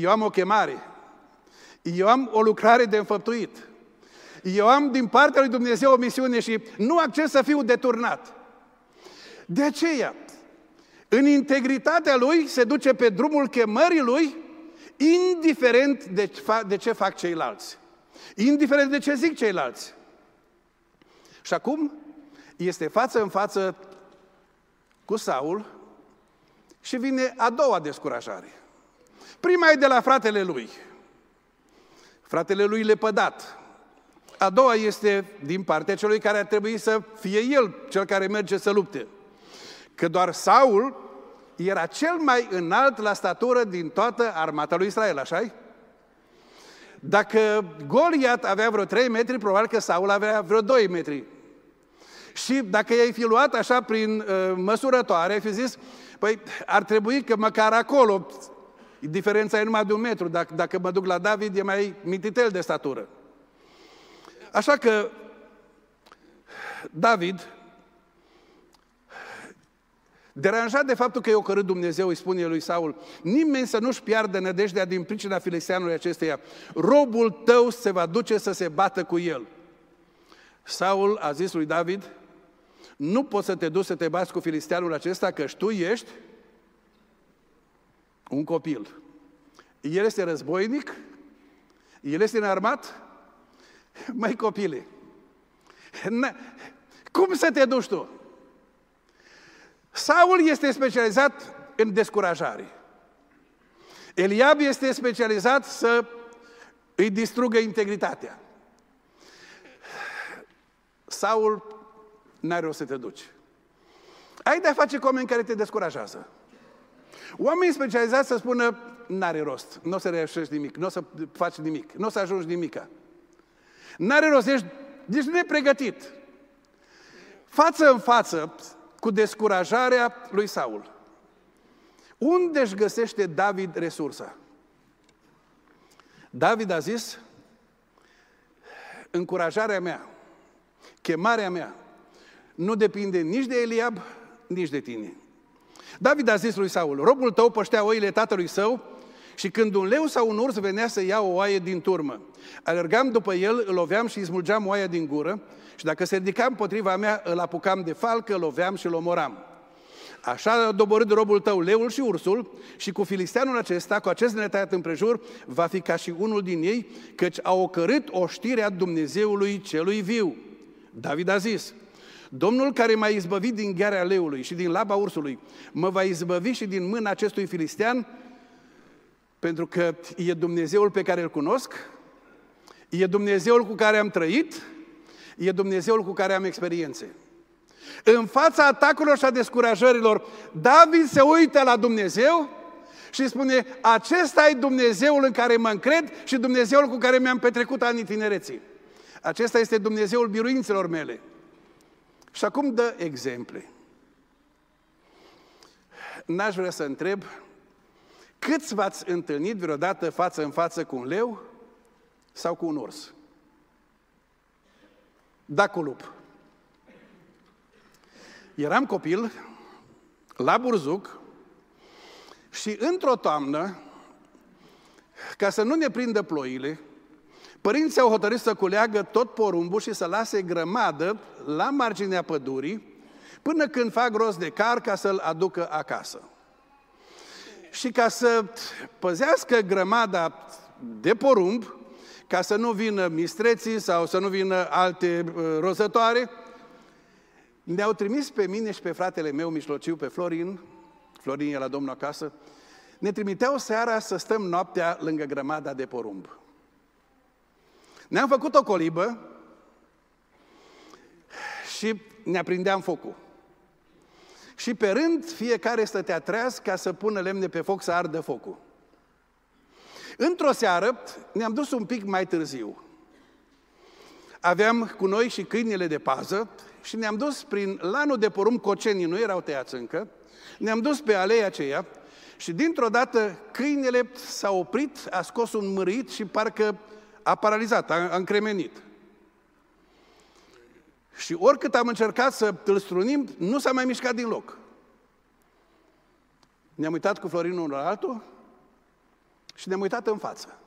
eu am o chemare, eu am o lucrare de înfăptuit, eu am din partea lui Dumnezeu o misiune și nu acces să fiu deturnat. De aceea, în integritatea lui se duce pe drumul chemării lui, indiferent de ce fac ceilalți, indiferent de ce zic ceilalți. Și acum este față în față cu Saul și vine a doua descurajare. Prima e de la fratele lui, fratele lui lepădat. A doua este din partea celui care ar trebui să fie el, cel care merge să lupte. Că doar Saul era cel mai înalt la statură din toată armata lui Israel, așa-i? Dacă Goliat avea vreo trei metri, probabil că Saul avea vreo doi metri. Și dacă i-ai fi luat așa prin uh, măsurătoare, ai fi zis: păi ar trebui că măcar acolo, diferența e numai de un metru, dacă, dacă mă duc la David e mai mititel de statură. Așa că David, deranjat de faptul că i-a ocărât Dumnezeu, îi spune lui Saul: nimeni să nu-și piardă nădejdea din pricina filisteanului acesteia. Robul tău se va duce să se bată cu el. Saul a zis lui David: nu poți să te duci să te bați cu filisteanul acesta, că tu ești un copil. El este războinic, el este înarmat. Măi copile, cum să te duci tu? Saul este specializat în descurajare. Eliab este specializat să îi distrugă integritatea. Saul, n-ai rost să te duci. Ai de-a face cu oameni care te descurajează. Oamenii specializați să spună: n-are rost, nu o să reușești nimic, nu o să faci nimic, nu o să ajungi nimica. N-are rost, ești deci nepregătit. Față în față cu descurajarea lui Saul, unde își găsește David resursa? David a zis: încurajarea mea, chemarea mea nu depinde nici de Eliab, nici de tine. David a zis lui Saul: robul tău păștea oile tatălui său și când un leu sau un urs venea să ia o oaie din turmă, alergam după el, îl loveam și îi smulgeam oaia din gură și dacă se ridica împotriva mea, îl apucam de falcă, loveam și îl omoram. Așa a doborât robul tău leul și ursul și cu filisteanul acesta, cu acest netăiat împrejur, va fi ca și unul din ei, căci a ocărât oștirea Dumnezeului celui viu. David a zis: Domnul care m-a izbăvit din ghearea leului și din laba ursului, mă va izbăvi și din mâna acestui filistean, pentru că e Dumnezeul pe care îl cunosc, e Dumnezeul cu care am trăit, e Dumnezeul cu care am experiențe. În fața atacurilor și a descurajărilor, David se uită la Dumnezeu și spune: acesta e Dumnezeul în care mă încred și Dumnezeul cu care mi-am petrecut anii tinereții. Acesta este Dumnezeul biruințelor mele. Și acum dă exemple. N-aș vrea să întreb, câți v-ați întâlnit vreodată față în față cu un leu sau cu un urs? Da, cu lup. Eram copil, la Burzuc, și într-o toamnă, ca să nu ne prindă ploile, părinții au hotărât să culeagă tot porumbul și să lase grămadă la marginea pădurii, până când fac rost de car ca să-l aducă acasă. Și ca să păzească grămada de porumb, ca să nu vină mistreții sau să nu vină alte rozătoare, ne-au trimis pe mine și pe fratele meu mijlociu, pe Florin, Florin e la domnul acasă, ne trimiteau seara să stăm noaptea lângă grămada de porumb. Ne-am făcut o colibă și ne aprindeam focul. Și pe rând fiecare stătea treaz ca să pună lemne pe foc să ardă focul. Într-o seară ne-am dus un pic mai târziu. Aveam cu noi și câinile de pază și ne-am dus prin lanul de porumb, cocenii nu erau tăiați încă, ne-am dus pe aleea aceea și dintr-o dată câinele s-a oprit, a scos un mârit și parcă a paralizat, a încremenit. Și oricât am încercat să îl strunim, nu s-a mai mișcat din loc. Ne-am uitat cu Florin unul la altul și ne-am uitat în față.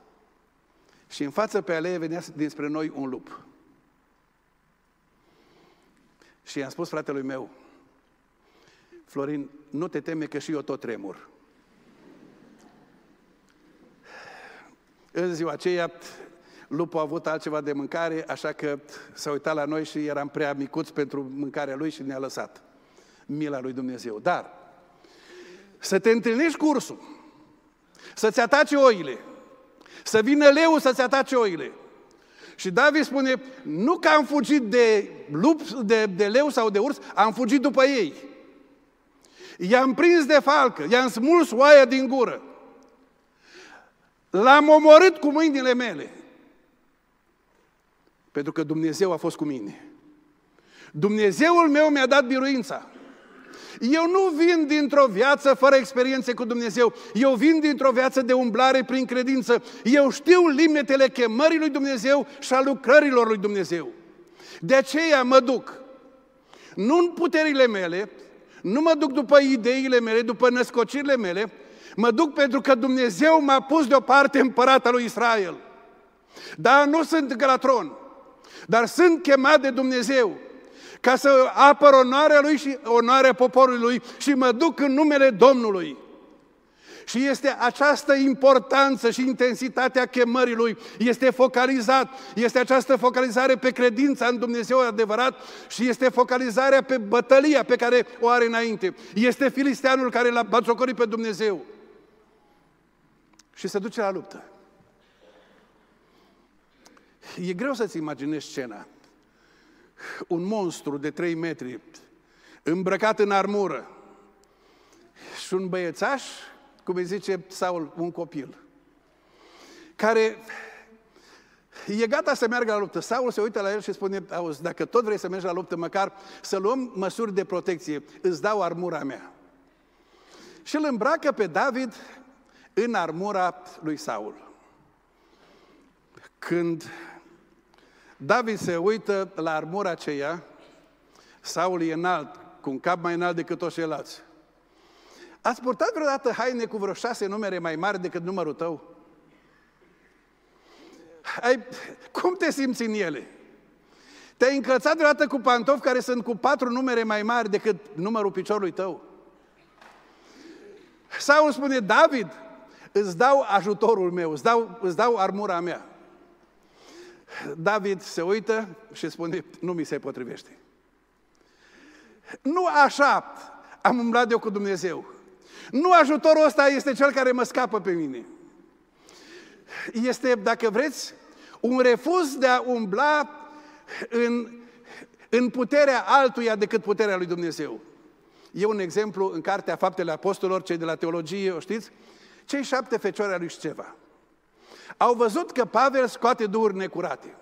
Și în față pe alee venea dinspre noi un lup. Și i-am spus fratelui meu: Florin, nu te teme că și eu tot tremur. În ziua aceea, lupul a avut altceva de mâncare, așa că s-a uitat la noi și eram prea micuți pentru mâncarea lui și ne-a lăsat. Mila lui Dumnezeu. Dar să te întâlnești cu ursul, să-ți atace oile, să vină leul să-ți atace oile. Și David spune: nu că am fugit de lup, de, de leu sau de urs, am fugit după ei. I-am prins de falcă, i-am smuls oaia din gură. L-am omorât cu mâinile mele. Pentru că Dumnezeu a fost cu mine. Dumnezeul meu mi-a dat biruința. Eu nu vin dintr-o viață fără experiențe cu Dumnezeu. Eu vin dintr-o viață de umblare prin credință. Eu știu limitele chemării lui Dumnezeu și a lucrărilor lui Dumnezeu. De aceea mă duc. Nu în puterile mele, nu mă duc după ideile mele, după născocirile mele, mă duc pentru că Dumnezeu m-a pus deoparte împărata lui Israel. Dar nu sunt încă la tron, dar sunt chemat de Dumnezeu ca să apăr onoarea lui și onoarea poporului lui și mă duc în numele Domnului. Și este această importanță și intensitatea chemării lui, este focalizat, este această focalizare pe credința în Dumnezeu adevărat și este focalizarea pe bătălia pe care o are înainte. Este filisteanul care l-a batjocorit pe Dumnezeu și se duce la luptă. E greu să-ți imaginezi scena. Un monstru de trei metri, îmbrăcat în armură și un băiețaș, cum îi zice Saul, un copil, care e gata să meargă la luptă. Saul se uită la el și spune: auzi, dacă tot vrei să mergi la luptă, măcar să luăm măsuri de protecție, îți dau armura mea. Și îl îmbracă pe David în armura lui Saul. Când David se uită la armura aceea, Saul e înalt, cu un cap mai înalt decât toți ceilalți. Ați purtat vreodată haine cu vreo șase numere mai mari decât numărul tău? Ai, cum te simți în ele? Te-ai încălțat vreodată cu pantofi care sunt cu patru numere mai mari decât numărul piciorului tău? Saul spune: David, îți dau ajutorul meu, îți dau, îți dau armura mea. David se uită și spune: nu mi se potrivește. Nu așa am umblat eu cu Dumnezeu. Nu ajutorul ăsta este cel care mă scapă pe mine. Este, dacă vreți, un refuz de a umbla în, în puterea altuia decât puterea lui Dumnezeu. E un exemplu în cartea Faptele Apostolilor, cei de la teologie, o știți? Cei șapte feciori a lui Șceva. Au văzut că Pavel scoate duhuri necurate.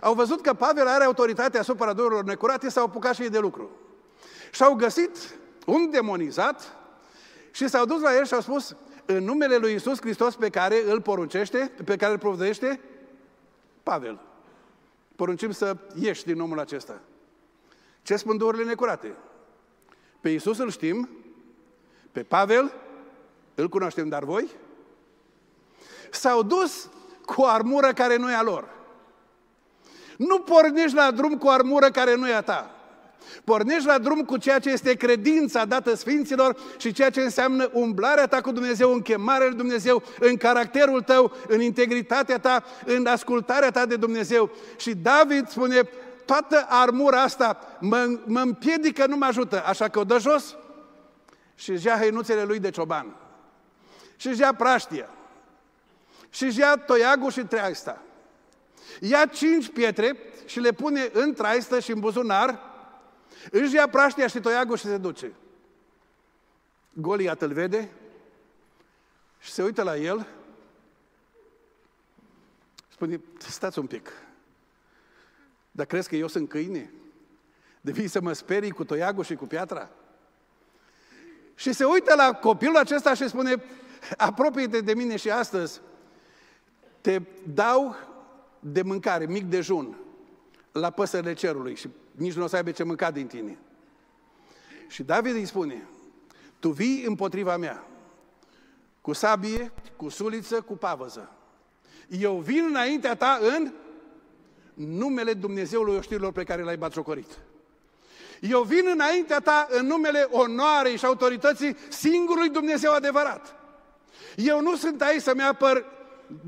Au văzut că Pavel are autoritatea asupra duhurilor necurate, s-au apucat și ei de lucru. Și-au găsit un demonizat și s-au dus la el și au spus: în numele lui Iisus Hristos pe care îl poruncește, pe care îl provădește, Pavel, poruncim să ieși din omul acesta. Ce spun duhurile necurate? Pe Iisus îl știm, pe Pavel îl cunoaștem, dar voi? S-au dus cu o armură care nu e a lor. Nu pornești la drum cu o armură care nu e a ta. Pornești la drum cu ceea ce este credința dată sfinților și ceea ce înseamnă umblarea ta cu Dumnezeu, în chemarea lui Dumnezeu, în caracterul tău, în integritatea ta, în ascultarea ta de Dumnezeu. Și David spune: toată armura asta mă, mă împiedică, nu mă ajută, așa că o dă jos și își ia hăinuțele lui de cioban, și își ia praștia, și își ia toiagul și traista. Ia cinci pietre și le pune în traistă și în buzunar, își ia praștia și toiagul și se duce. Goliat îl vede și se uită la el, spune: stați un pic, dar crezi că eu sunt câine? De vii să mă sperii cu toiagul și cu piatra? Și se uită la copilul acesta și spune: apropie-te de mine și astăzi te dau de mâncare, mic dejun, la păsările cerului și nici nu o să aibă ce mânca din tine. Și David îi spune: tu vii împotriva mea cu sabie, cu suliță, cu pavăză. Eu vin înaintea ta în numele Dumnezeului oștirilor pe care l-ai batjocorit. Eu vin înaintea ta în numele onoarei și autorității singurului Dumnezeu adevărat. Eu nu sunt aici să-mi apăr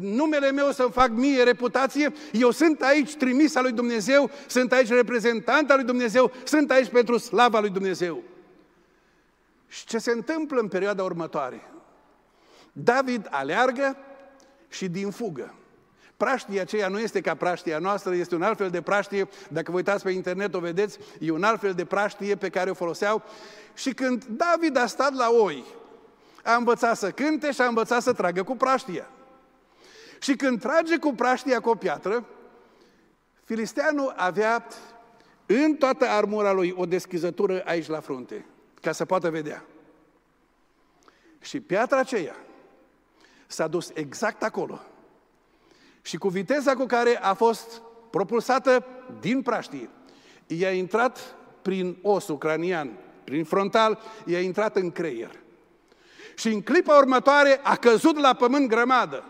numele meu, să-mi fac mie reputație. Eu sunt aici trimis al lui Dumnezeu, sunt aici reprezentant al lui Dumnezeu, sunt aici pentru slava lui Dumnezeu. Și ce se întâmplă în perioada următoare? David aleargă și din fugă. Praștia aceea nu este ca praștia noastră, este un alt fel de praștie. Dacă vă uitați pe internet o vedeți, e un alt fel de praștie pe care o foloseau. Și când David a stat la oi, a învățat să cânte și a învățat să tragă cu praștia. Și când trage cu praștia cu o piatră, filisteanul avea în toată armura lui o deschizătură aici la frunte, ca să poată vedea. Și piatra aceea s-a dus exact acolo. Și cu viteza cu care a fost propulsată din praștie, i-a intrat prin osul cranian, prin frontal, i-a intrat în creier. Și în clipa următoare a căzut la pământ grămadă.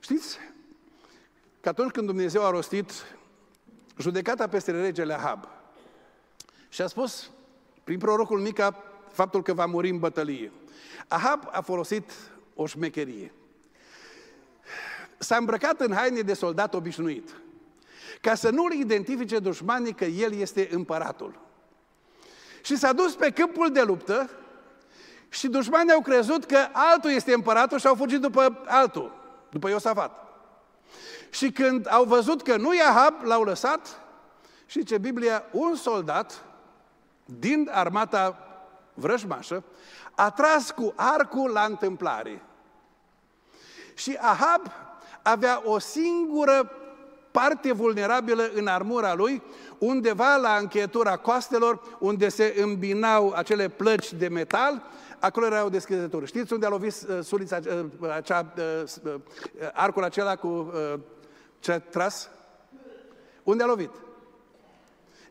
Știți că atunci când Dumnezeu a rostit judecata peste regele Ahab și a spus prin prorocul Mica faptul că va muri în bătălie, Ahab a folosit o șmecherie. S-a îmbrăcat în haine de soldat obișnuit, ca să nu-l identifice dușmanii că el este împăratul. Și s-a dus pe câmpul de luptă și dușmanii au crezut că altul este împăratul și au fugit după altul, după Iosafat. Și când au văzut că nu e Ahab, l-au lăsat și zice Biblia, un soldat din armata vrăjmașă a tras cu arcul la întâmplare. Și Ahab avea o singură parte vulnerabilă în armura lui, undeva la încheietura coastelor, unde se îmbinau acele plăci de metal, acolo era o deschizătură. Știți unde a lovit sulița, acea, arcul acela cu ce a tras? Unde a lovit?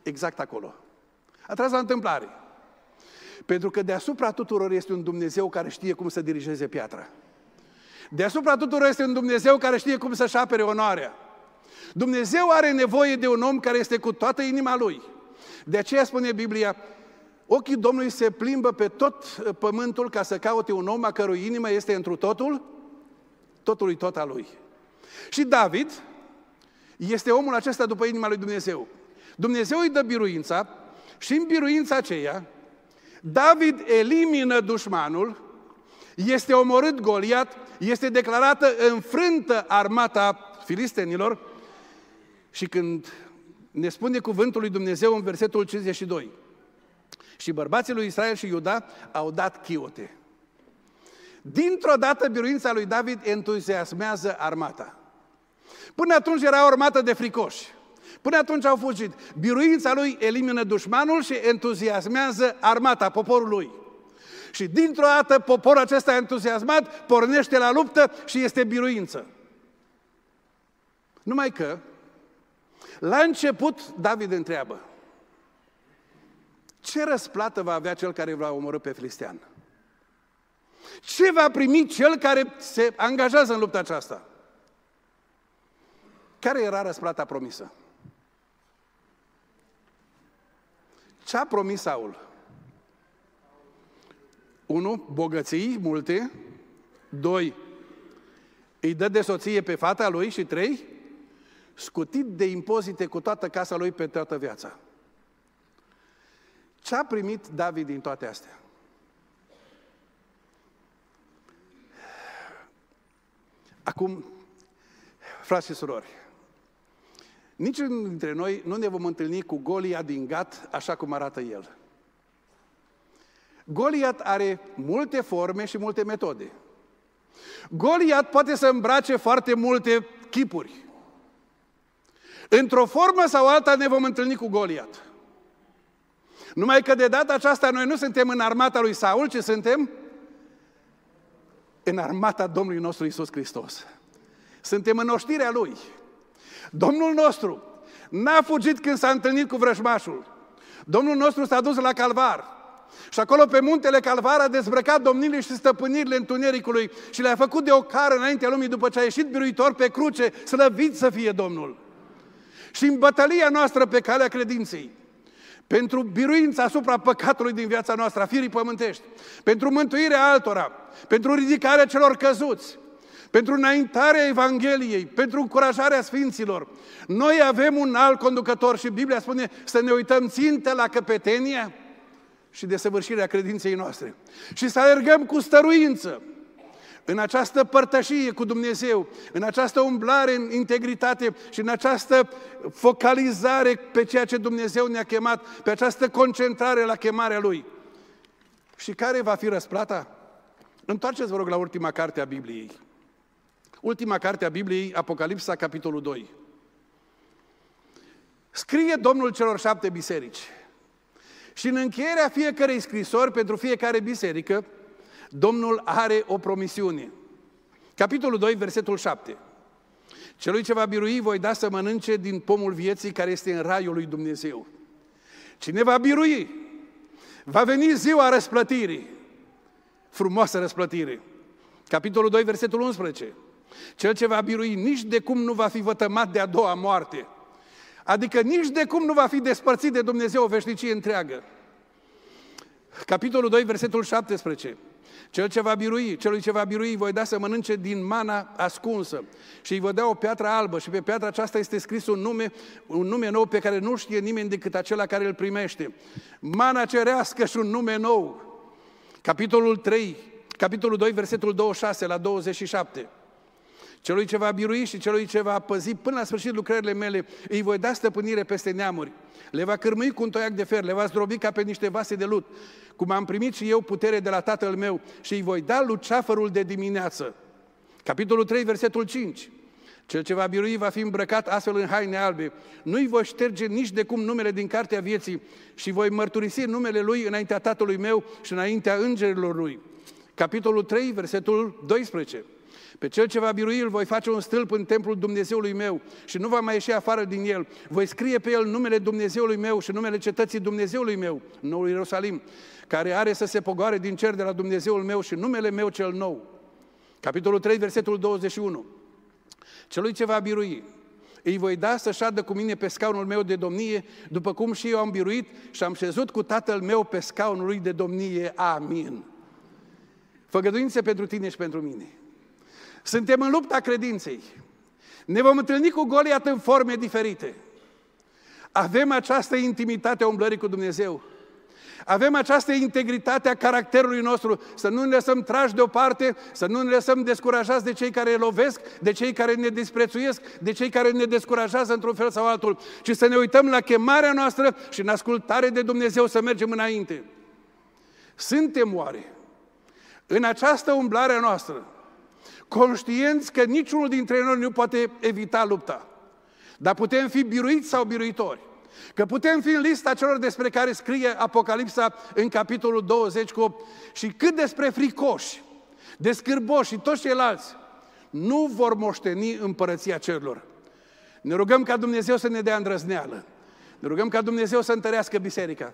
Exact acolo. A tras la întâmplare. Pentru că deasupra tuturor este un Dumnezeu care știe cum să dirigeze piatra. Deasupra tuturor este un Dumnezeu care știe cum să-și apere onoarea. Dumnezeu are nevoie de un om care este cu toată inima lui. De aceea spune Biblia, ochii Domnului se plimbă pe tot pământul ca să caute un om a cărui inimă este întru totul, totului tot a lui. Și David este omul acesta după inima lui Dumnezeu. Dumnezeu îi dă biruința, Și în biruința aceea, David elimină dușmanul, este omorât Goliat, este declarată înfrântă armata filistenilor și când ne spune cuvântul lui Dumnezeu în versetul cincizeci și doi, și bărbații lui Israel și Iuda au dat chiote. Dintr-o dată, biruința lui David entuziasmează armata. Până atunci era o armată de fricoși. Până atunci au fugit. Biruința lui elimină dușmanul și entuziasmează armata, poporul lui. Și dintr-o dată, poporul acesta entuziasmat pornește la luptă și este biruință. Numai că, la început, David întreabă, ce răsplată va avea cel care va omorî pe filistean? Ce va primi cel care se angajează în lupta aceasta? Care era răsplata promisă? Ce a promis Saul? Unu, bogății multe. Doi, îi dă de soție pe fata lui. Și trei, scutit de impozite cu toată casa lui pe toată viața. Ce a primit David din toate astea? Acum, frați și surori, niciunul dintre noi nu ne vom întâlni cu Goliat din Gat așa cum arată el. Goliat are multe forme și multe metode. Goliat poate să îmbrace foarte multe chipuri. Într-o formă sau alta ne vom întâlni cu Goliat. Numai că de data aceasta noi nu suntem în armata lui Saul, ci suntem în armata Domnului nostru Iisus Hristos. Suntem în oștirea Lui. Domnul nostru n-a fugit când s-a întâlnit cu vrăjmașul. Domnul nostru s-a dus la Calvar. Și acolo pe muntele Calvar a dezbrăcat domniile și stăpânirile întunericului și le-a făcut de o cară înaintea lumii după ce a ieșit biruitor pe cruce, slăvit să fie Domnul. Și în bătălia noastră pe calea credinței, pentru biruința asupra păcatului din viața noastră, a firii pământești, pentru mântuirea altora, pentru ridicarea celor căzuți, pentru înaintarea Evangheliei, pentru încurajarea Sfinților. Noi avem un alt conducător și Biblia spune să ne uităm țintă la căpetenia și desăvârșirea credinței noastre. Și să alergăm cu stăruință în această părtășie cu Dumnezeu, în această umblare în integritate și în această focalizare pe ceea ce Dumnezeu ne-a chemat, pe această concentrare la chemarea Lui. Și care va fi răsplata? Întoarceți, vă rog, la ultima carte a Bibliei. Ultima carte a Bibliei, Apocalipsa, capitolul doi. Scrie Domnul celor șapte biserici. Și în încheierea fiecărei scrisori, pentru fiecare biserică, Domnul are o promisiune. Capitolul doi, versetul șapte. Celui ce va birui, voi da să mănânce din pomul vieții care este în raiul lui Dumnezeu. Cine va birui, va veni ziua răsplătirii. Frumoasă răsplătire. Capitolul doi, versetul unsprezece. Cel ce va birui nici de cum nu va fi vătămat de a doua moarte. Adică nici de cum nu va fi despărțit de Dumnezeu o veșnicie întreagă. Capitolul doi, versetul șaptesprezece. Cel ce va birui, celui ce va birui, voi da să mănânce din mana ascunsă și îi voi da o piatră albă și pe piatra aceasta este scris un nume, un nume nou pe care nu știe nimeni decât acela care îl primește. Mana cerească și un nume nou. Capitolul trei, capitolul doi, versetul douăzeci și șase la douăzeci și șapte. Celui ce va birui și celui ce va păzi până la sfârșit lucrările mele, îi voi da stăpânire peste neamuri. Le va cârmâi cu un toiac de fer, le va zdrobi ca pe niște vase de lut, cum am primit și eu putere de la Tatăl meu și îi voi da luceafărul de dimineață. Capitolul trei, versetul cinci. Cel ce va birui va fi îmbrăcat astfel în haine albe. Nu-i voi șterge nici de cum numele din cartea vieții și voi mărturisi numele lui înaintea Tatălui meu și înaintea îngerilor lui. Capitolul trei, versetul doisprezece. Pe cel ce va birui îl voi face un stâlp în templul Dumnezeului meu și nu va mai ieși afară din el. Voi scrie pe el numele Dumnezeului meu și numele cetății Dumnezeului meu, noul Ierusalim, care are să se pogoare din cer de la Dumnezeul meu și numele meu cel nou. Capitolul trei, versetul douăzeci și unu. Celui ce va birui, îi voi da să șadă cu mine pe scaunul meu de domnie, după cum și eu am biruit și am șezut cu tatăl meu pe scaunul lui de domnie. Amin. Făgăduințe pentru tine și pentru mine. Suntem în lupta credinței. Ne vom întâlni cu Goliat în forme diferite. Avem această intimitate a umblării cu Dumnezeu. Avem această integritate a caracterului nostru, să nu ne lăsăm trași deoparte, să nu ne lăsăm descurajați de cei care lovesc, de cei care ne disprețuiesc, de cei care ne descurajează într-un fel sau altul, ci să ne uităm la chemarea noastră și în ascultare de Dumnezeu să mergem înainte. Suntem oare în această umblare noastră conștienți că niciunul dintre noi nu poate evita lupta, dar putem fi biruiți sau biruitori? Că putem fi în lista celor despre care scrie Apocalipsa în capitolul douăzeci cu opt. Și cât despre fricoși, de scârboși și toți ceilalți, nu vor moșteni împărăția cerurilor. Ne rugăm ca Dumnezeu să ne dea îndrăzneală. Ne rugăm ca Dumnezeu să întărească biserica.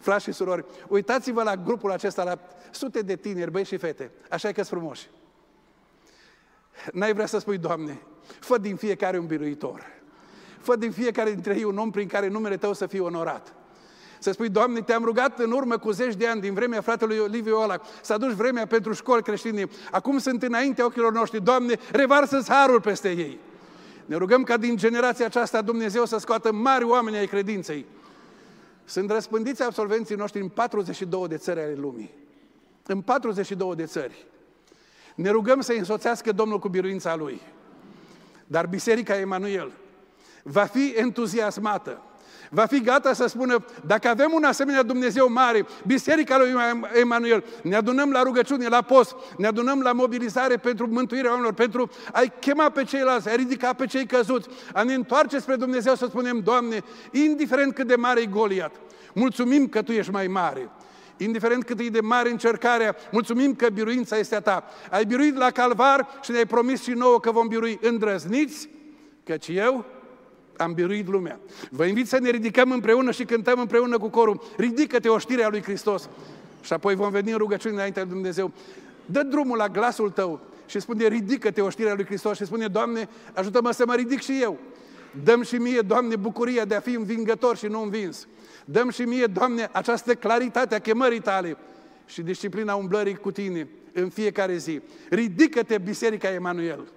Frați și surori, uitați-vă la grupul acesta, la sute de tineri, băieți și fete. Așa e că-s frumoși. N-ai vrea să spui, Doamne, fă din fiecare un biruitor. Fă din fiecare dintre ei un om prin care numele Tău să fie onorat. Să spui, Doamne, Te-am rugat în urmă cu zeci de ani, din vremea fratelui Liviu Olac, să aduci vremea pentru școli creștine. Acum sunt înaintea ochilor noștri. Doamne, revarsă-ți harul peste ei. Ne rugăm ca din generația aceasta Dumnezeu să scoată mari oameni ai credinței. Sunt răspândiți absolvenții noștri în patruzeci și două de țări ale lumii. În patruzeci și două de țări. Ne rugăm să-i însoțească Domnul cu biruința Lui. Dar Biserica Emanuel va fi entuziasmată, va fi gata să spună, dacă avem un asemenea Dumnezeu mare, Biserica lui Emanuel, ne adunăm la rugăciune, la post, ne adunăm la mobilizare pentru mântuirea oamenilor, pentru a-i chema pe ceilalți, a-i ridica pe cei căzuți, a ne întoarce spre Dumnezeu să spunem, Doamne, indiferent cât de mare e Goliat, mulțumim că Tu ești mai mare. Indiferent cât e de mare încercarea, mulțumim că biruința este a Ta. Ai biruit la Calvar și ne-ai promis și nouă că vom birui. Îndrăzniți, căci eu am biruit lumea. Vă invit să ne ridicăm împreună și cântăm împreună cu corul. Ridică-te, oștirea lui Hristos. Și apoi vom veni în rugăciune înaintea lui Dumnezeu. Dă drumul la glasul tău și spune, ridică-te, oștirea lui Hristos. Și spune, Doamne, ajută-mă să mă ridic și eu. Dăm și mie, Doamne, bucuria de a fi învingător și nu învins. Dăm și mie, Doamne, această claritate a chemării tale și disciplina umblării cu tine în fiecare zi. Ridică-te, Biserica Emanuel.